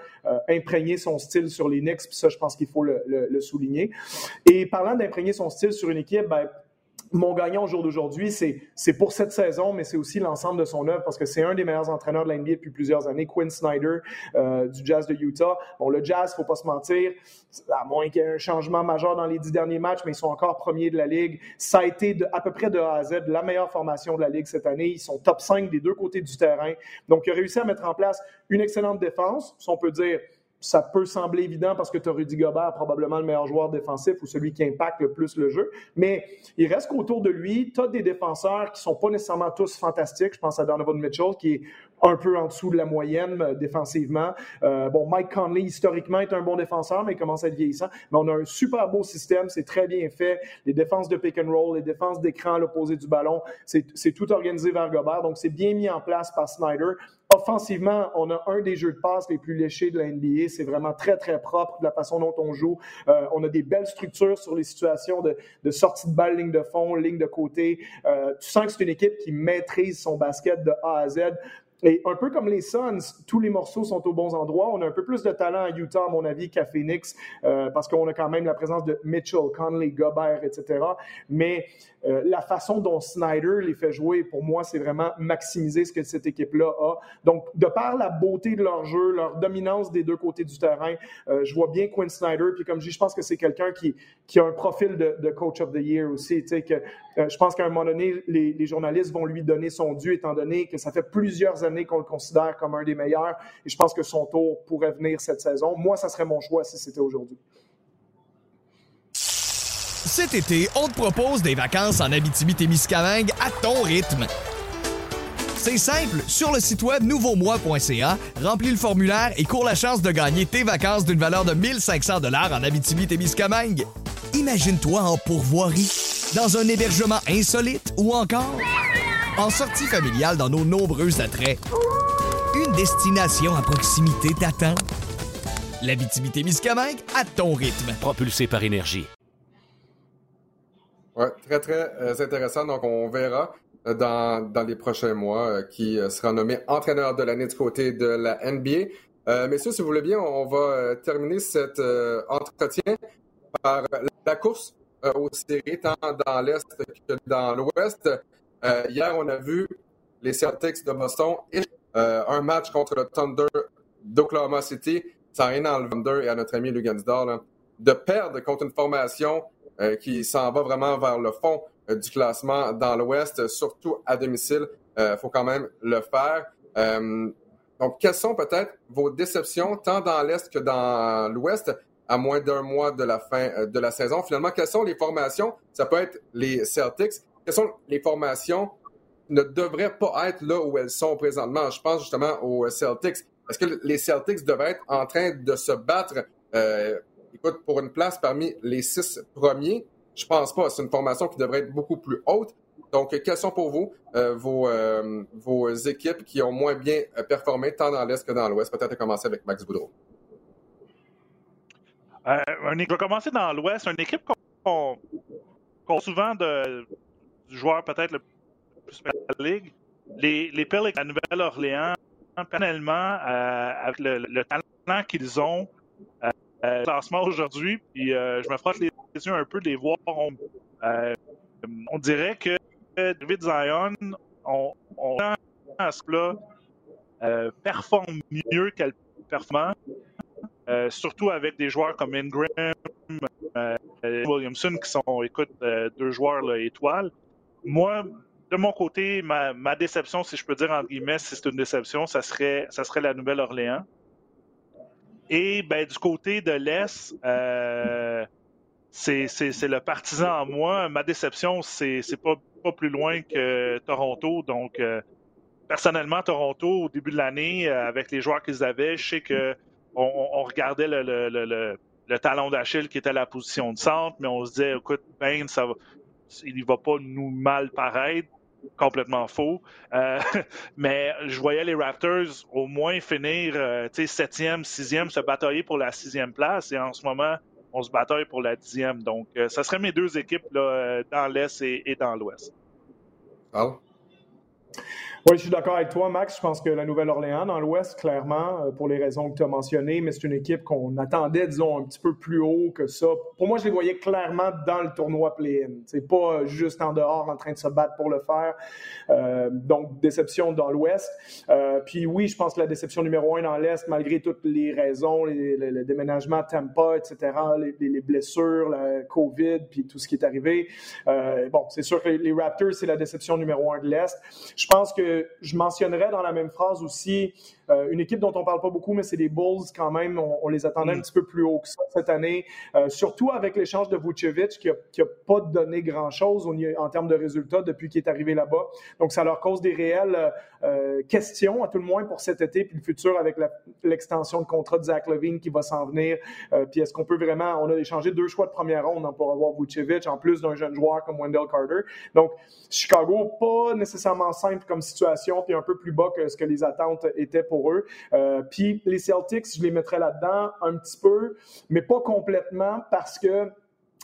imprégner son style sur les Knicks, puis ça, je pense qu'il faut le souligner. Et parlant d'imprégner son style sur une équipe, ben mon gagnant au jour d'aujourd'hui, c'est pour cette saison, mais c'est aussi l'ensemble de son œuvre parce que c'est un des meilleurs entraîneurs de la NBA depuis plusieurs années, Quinn Snyder du Jazz de Utah. Bon, le Jazz, faut pas se mentir, à moins qu'il y ait un changement majeur dans les 10 derniers matchs, mais ils sont encore premiers de la Ligue. Ça a été à peu près de A à Z la meilleure formation de la Ligue cette année. Ils sont top 5 des deux côtés du terrain. Donc, il a réussi à mettre en place une excellente défense, si on peut dire. Ça peut sembler évident parce que tu as Rudy Gobert, probablement le meilleur joueur défensif ou celui qui impacte le plus le jeu. Mais il reste qu'autour de lui, tu as des défenseurs qui sont pas nécessairement tous fantastiques. Je pense à Donovan Mitchell qui est un peu en dessous de la moyenne défensivement. Mike Conley, historiquement, est un bon défenseur, mais il commence à être vieillissant. Mais on a un super beau système, c'est très bien fait. Les défenses de pick and roll, les défenses d'écran à l'opposé du ballon, c'est tout organisé vers Gobert. Donc, c'est bien mis en place par Snyder. Offensivement, on a un des jeux de passe les plus léchés de la NBA. C'est vraiment très, très propre de la façon dont on joue. On a des belles structures sur les situations de sortie de balle, ligne de fond, ligne de côté. Tu sens que c'est une équipe qui maîtrise son basket de A à Z. Et un peu comme les Suns, tous les morceaux sont aux bons endroits. On a un peu plus de talent à Utah, à mon avis, qu'à Phoenix, parce qu'on a quand même la présence de Mitchell, Conley, Gobert, etc. Mais la façon dont Snyder les fait jouer, pour moi, c'est vraiment maximiser ce que cette équipe-là a. Donc, de par la beauté de leur jeu, leur dominance des deux côtés du terrain, je vois bien Quinn Snyder. Puis comme je dis, je pense que c'est quelqu'un qui a un profil de Coach of the Year aussi. Tu sais, que je pense qu'à un moment donné, les journalistes vont lui donner son dû, étant donné que ça fait plusieurs années qu'on le considère comme un des meilleurs. Et je pense que son tour pourrait venir cette saison. Moi, ça serait mon choix si c'était aujourd'hui. Cet été, on te propose des vacances en Abitibi-Témiscamingue à ton rythme. C'est simple, sur le site web nouveauxmoi.ca, remplis le formulaire et cours la chance de gagner tes vacances d'une valeur de 1 500 $ en Abitibi-Témiscamingue. Imagine-toi en pourvoirie, dans un hébergement insolite ou encore en sortie familiale dans nos nombreux attraits. Une destination à proximité t'attend. L'Abitibi-Témiscamingue à ton rythme. Propulsé par énergie. Oui, très, très intéressant. Donc, on verra dans les prochains mois qui sera nommé entraîneur de l'année du côté de la NBA. Messieurs, si vous voulez bien, on va terminer cet entretien par la course aux séries, tant dans l'Est que dans l'Ouest. Hier, on a vu les Celtics de Boston et un match contre le Thunder d'Oklahoma City. Ça n'a rien à enlever à Thunder et à notre ami Lou Gansdor, là, de perdre contre une formation qui s'en va vraiment vers le fond du classement dans l'Ouest, surtout à domicile. Faut quand même le faire. Donc, quelles sont peut-être vos déceptions, tant dans l'Est que dans l'Ouest, à moins d'un mois de la fin de la saison? Finalement, quelles sont les formations? Ça peut être les Celtics. Quelles sont les formations qui ne devraient pas être là où elles sont présentement? Je pense justement aux Celtics. Est-ce que les Celtics devraient être en train de se battre écoute, pour une place parmi les 6 premiers? Je pense pas. C'est une formation qui devrait être beaucoup plus haute. Donc, quelles sont pour vous vos équipes qui ont moins bien performé tant dans l'Est que dans l'Ouest? Peut-être à commencer avec Max Boudreau. On va commencer dans l'Ouest. Une équipe qu'on a souvent de joueurs peut-être le plus de la Ligue. Les Pelicans à Nouvelle-Orléans, personnellement, avec le talent qu'ils ont, classement aujourd'hui, puis je me frotte les yeux un peu de les voir. On dirait que David Zion, on à ce là performe mieux qu'elle performe, surtout avec des joueurs comme Ingram, Williamson, qui sont, deux joueurs là, étoiles. Moi, de mon côté, ma déception, si je peux dire entre guillemets, si c'est une déception, ça serait la Nouvelle-Orléans. Et ben, du côté de l'Est, c'est le partisan en moi. Ma déception, c'est pas plus loin que Toronto. Donc, personnellement, Toronto, au début de l'année, avec les joueurs qu'ils avaient, je sais qu'on regardait le talon d'Achille qui était à la position de centre, mais on se disait, écoute, ben, il ne va pas nous mal paraître. Complètement faux. Mais je voyais les Raptors au moins finir 7e, 6e, se batailler pour la 6e place. Et en ce moment, on se bataille pour la 10e. Donc, ça serait mes deux équipes là, dans l'Est et dans l'Ouest. Oh. Oui, je suis d'accord avec toi, Max. Je pense que la Nouvelle-Orléans, dans l'Ouest, clairement, pour les raisons que tu as mentionnées, mais c'est une équipe qu'on attendait, disons, un petit peu plus haut que ça. Pour moi, je les voyais clairement dans le tournoi play-in. C'est pas juste en dehors, en train de se battre pour le faire. Donc, déception dans l'Ouest. Puis oui, je pense que la déception numéro 1 dans l'Est, malgré toutes les raisons, le déménagement à Tampa, etc., les blessures, la COVID, puis tout ce qui est arrivé. Bon, c'est sûr que les Raptors, c'est la déception numéro 1 de l'Est. Je pense que je mentionnerais dans la même phrase aussi une équipe dont on ne parle pas beaucoup, mais c'est les Bulls quand même. On les attendait un petit peu plus haut que ça cette année, surtout avec l'échange de Vucevic qui n'a pas donné grand-chose en termes de résultats depuis qu'il est arrivé là-bas. Donc, ça leur cause des réelles questions, à tout le moins pour cet été puis le futur avec l'extension de contrat de Zach LaVine qui va s'en venir. Puis est-ce qu'on peut vraiment... On a échangé 2 choix de première ronde pour avoir Vucevic, en plus d'un jeune joueur comme Wendell Carter. Donc, Chicago, pas nécessairement simple comme situation, puis un peu plus bas que ce que les attentes étaient pour eux. Puis les Celtics, je les mettrais là-dedans un petit peu, mais pas complètement parce que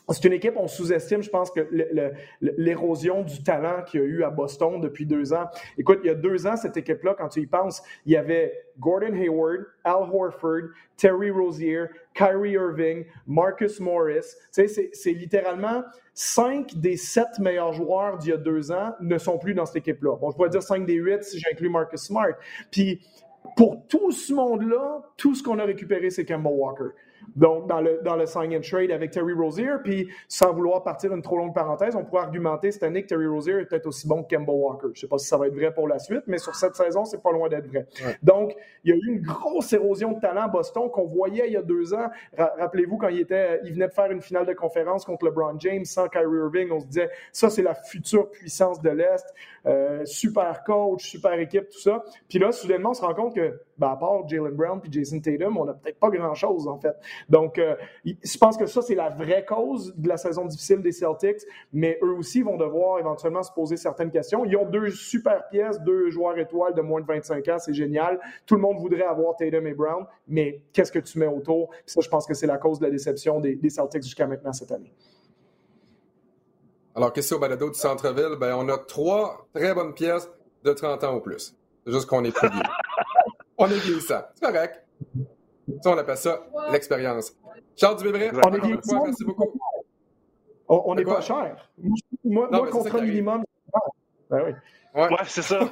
c'est une équipe, on sous-estime, je pense, que l'érosion du talent qu'il y a eu à Boston depuis 2 ans. Écoute, il y a 2 ans, cette équipe-là, quand tu y penses, il y avait Gordon Hayward, Al Horford, Terry Rozier, Kyrie Irving, Marcus Morris. Tu sais, c'est littéralement 5 des 7 meilleurs joueurs d'il y a 2 ans ne sont plus dans cette équipe-là. Bon, je pourrais dire 5 des 8 si j'inclus Marcus Smart. Puis, pour tout ce monde-là, tout ce qu'on a récupéré, c'est Kemba Walker. Donc, dans le sign and trade avec Terry Rozier, puis sans vouloir partir une trop longue parenthèse, on pourrait argumenter cette année que Terry Rozier est peut-être aussi bon que Kemba Walker. Je ne sais pas si ça va être vrai pour la suite, mais sur cette saison, c'est pas loin d'être vrai. Ouais. Donc, il y a eu une grosse érosion de talent à Boston qu'on voyait il y a 2 ans. Rappelez-vous, quand il venait de faire une finale de conférence contre LeBron James sans Kyrie Irving, on se disait, ça, c'est la future puissance de l'Est. Super coach, super équipe, tout ça. Puis là, soudainement, on se rend compte que, à part Jaylen Brown puis Jason Tatum, on n'a peut-être pas grand-chose, en fait. Donc, je pense que ça, c'est la vraie cause de la saison difficile des Celtics, mais eux aussi vont devoir éventuellement se poser certaines questions. Ils ont 2 super pièces, 2 joueurs étoiles de moins de 25 ans, c'est génial. Tout le monde voudrait avoir Tatum et Brown, mais qu'est-ce que tu mets autour? Puis ça, je pense que c'est la cause de la déception des Celtics jusqu'à maintenant cette année. Alors, question au balado du centre-ville, on a 3 très bonnes pièces de 30 ans ou plus. C'est juste qu'on est plus vieux. On est vieillissant. C'est correct. Ça, on appelle ça l'expérience. Charles Dubé-Bret, merci beaucoup. On n'est pas cher. Moi contre un minimum. Oui, c'est ça.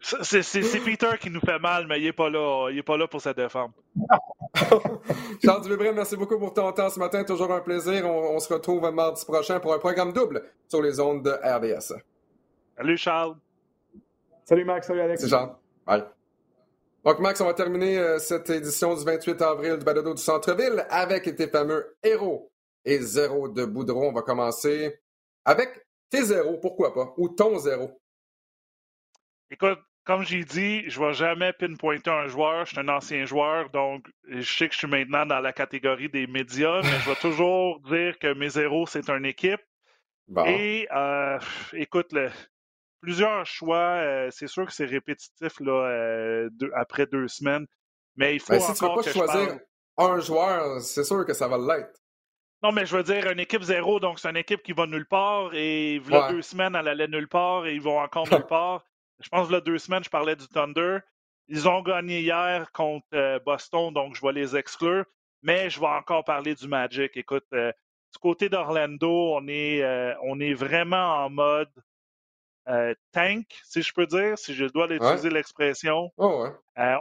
c'est Peter qui nous fait mal, mais il n'est pas là. Il n'est pas là pour se défendre. Charles Dubé-Bret, merci beaucoup pour ton temps ce matin. Toujours un plaisir. On se retrouve mardi prochain pour un programme double sur les ondes de RDS. Salut Charles. Salut Max, salut Alex. C'est Charles. Bye. Donc, Max, on va terminer cette édition du 28 avril du balado du Centre-Ville avec tes fameux héros et zéros de Boudreau. On va commencer avec tes zéros, pourquoi pas, ou ton zéro. Écoute, comme j'ai dit, je ne vais jamais pinpointer un joueur. Je suis un ancien joueur, donc je sais que je suis maintenant dans la catégorie des médias, mais je vais toujours dire que mes zéros, c'est une équipe. Bon. Et, écoute, plusieurs choix, c'est sûr que c'est répétitif là, après 2 semaines, mais il faut si tu ne veux pas choisir un joueur, c'est sûr que ça va l'être. Non, mais je veux dire, une équipe zéro, donc c'est une équipe qui va nulle part, et voilà 2 semaines, elle allait nulle part, et ils vont encore nulle part. Je pense que voilà 2 semaines, je parlais du Thunder. Ils ont gagné hier contre Boston, donc je vais les exclure, mais je vais encore parler du Magic. Écoute, du côté d'Orlando, on est vraiment en mode tank, si je peux dire, si je dois utiliser l'expression. Oh ouais.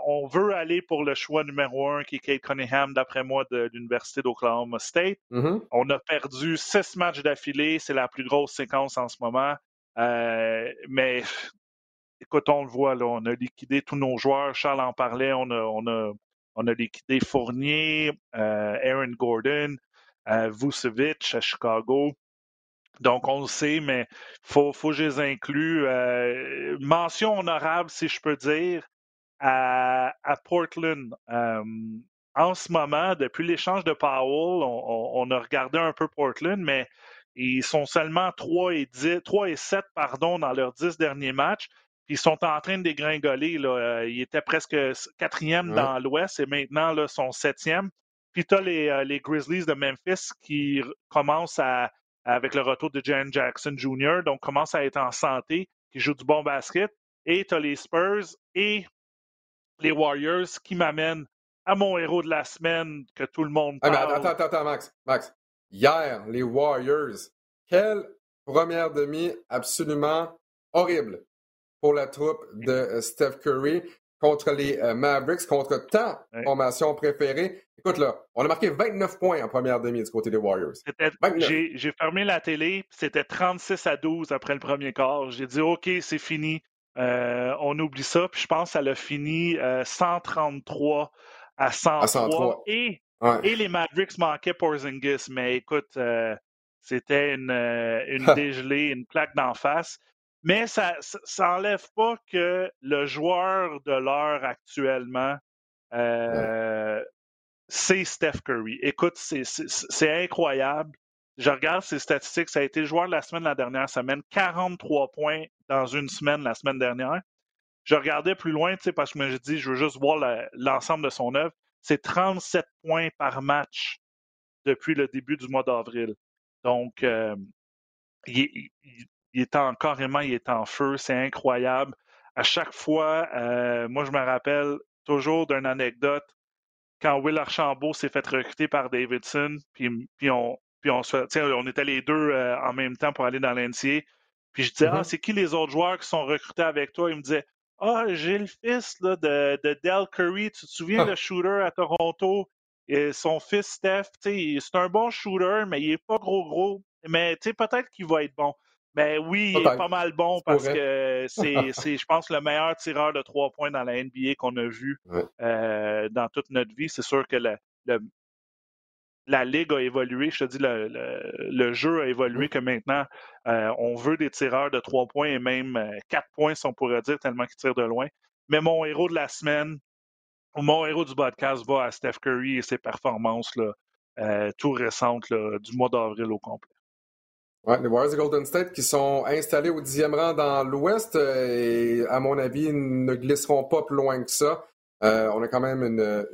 On veut aller pour le choix numéro 1 qui est Cade Cunningham, d'après moi, de l'Université d'Oklahoma State. Mm-hmm. On a perdu 6 matchs d'affilée. C'est la plus grosse séquence en ce moment. Mais écoute, on le voit, là, on a liquidé tous nos joueurs. Charles en parlait. On a liquidé Fournier, Aaron Gordon, Vucevic à Chicago. Donc, on le sait, mais faut que je les inclue. Mention honorable, si je peux dire, à Portland. En ce moment, depuis l'échange de Powell, on a regardé un peu Portland, mais ils sont seulement 3 et 7 dans leurs 10 derniers matchs. Ils sont en train de dégringoler. Là. Ils étaient presque 4e dans l'Ouest et maintenant là, sont 7e. Puis tu as les Grizzlies de Memphis qui commencent avec le retour de Jaren Jackson Jr., donc commence à être en santé, qui joue du bon basket, et tu as les Spurs et les Warriors qui m'amènent à mon héros de la semaine que tout le monde parle. Ah, mais attends, Max. Hier, les Warriors, quelle première demi absolument horrible pour la troupe de Steph Curry contre les Mavericks, contre ta formation préférée. Écoute, là, on a marqué 29 points en première demi du côté des Warriors. J'ai fermé la télé, c'était 36-12 après le premier quart. J'ai dit, OK, c'est fini, on oublie ça. Puis je pense qu'elle a fini 133-103. Et les Mavericks manquaient Porzingis. Mais écoute, c'était une dégelée, une plaque d'en face. Mais ça n'enlève pas que le joueur de l'heure actuellement, c'est Steph Curry. Écoute, c'est incroyable. Je regarde ses statistiques. Ça a été le joueur de la semaine la dernière semaine. 43 points dans une semaine la semaine dernière. Je regardais plus loin, parce que j'ai dit, je veux juste voir l'ensemble de son œuvre. C'est 37 points par match depuis le début du mois d'avril. Donc, il est en feu, c'est incroyable. À chaque fois, moi je me rappelle toujours d'une anecdote quand Will Archambault s'est fait recruter par Davidson, puis on était les deux en même temps pour aller dans l'NCAA. Puis je disais, c'est qui les autres joueurs qui sont recrutés avec toi? Il me disait, j'ai le fils là, de Dell Curry, tu te souviens le shooter à Toronto? Son fils Steph, c'est un bon shooter, mais il n'est pas gros. Mais peut-être qu'il va être bon. Mais oui, il est pas mal bon parce que c'est, je pense, le meilleur tireur de 3 points dans la NBA qu'on a vu dans toute notre vie. C'est sûr que la ligue a évolué. Je te dis, le jeu a évolué que maintenant, on veut des tireurs de 3 points et même 4 points, si on pourrait dire, tellement qu'ils tirent de loin. Mais mon héros de la semaine, mon héros du podcast va à Steph Curry et ses performances là, tout récentes là, du mois d'avril au complet. Ouais, les Warriors de Golden State qui sont installés au 10e rang dans l'Ouest et, à mon avis, ne glisseront pas plus loin que ça. On a quand même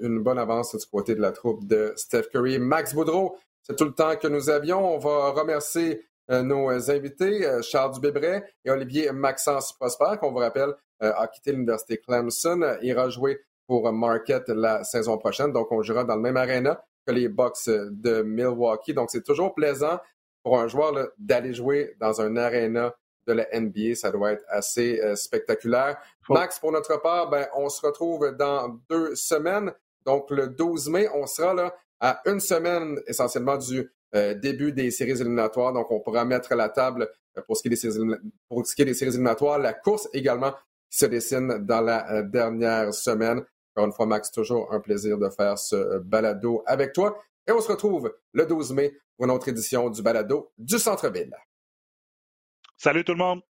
une bonne avance du côté de la troupe de Steph Curry. Max Boudreau, c'est tout le temps que nous avions. On va remercier nos invités, Charles Dubé-Bret et Olivier Maxence Prosper, qu'on vous rappelle, a quitté l'Université Clemson et rejoué pour Marquette la saison prochaine. Donc, on jouera dans le même aréna que les Bucks de Milwaukee. Donc, c'est toujours plaisant pour un joueur là, d'aller jouer dans un aréna de la NBA. Ça doit être assez spectaculaire. Max, pour notre part, on se retrouve dans 2 semaines. Donc, le 12 mai, on sera là à 1 semaine essentiellement du début des séries éliminatoires. Donc, on pourra mettre la table pour ce qui est des séries éliminatoires. La course également qui se dessine dans la dernière semaine. Encore une fois, Max, toujours un plaisir de faire ce balado avec toi. Et on se retrouve le 12 mai pour une autre édition du balado du Centre-Ville. Salut tout le monde!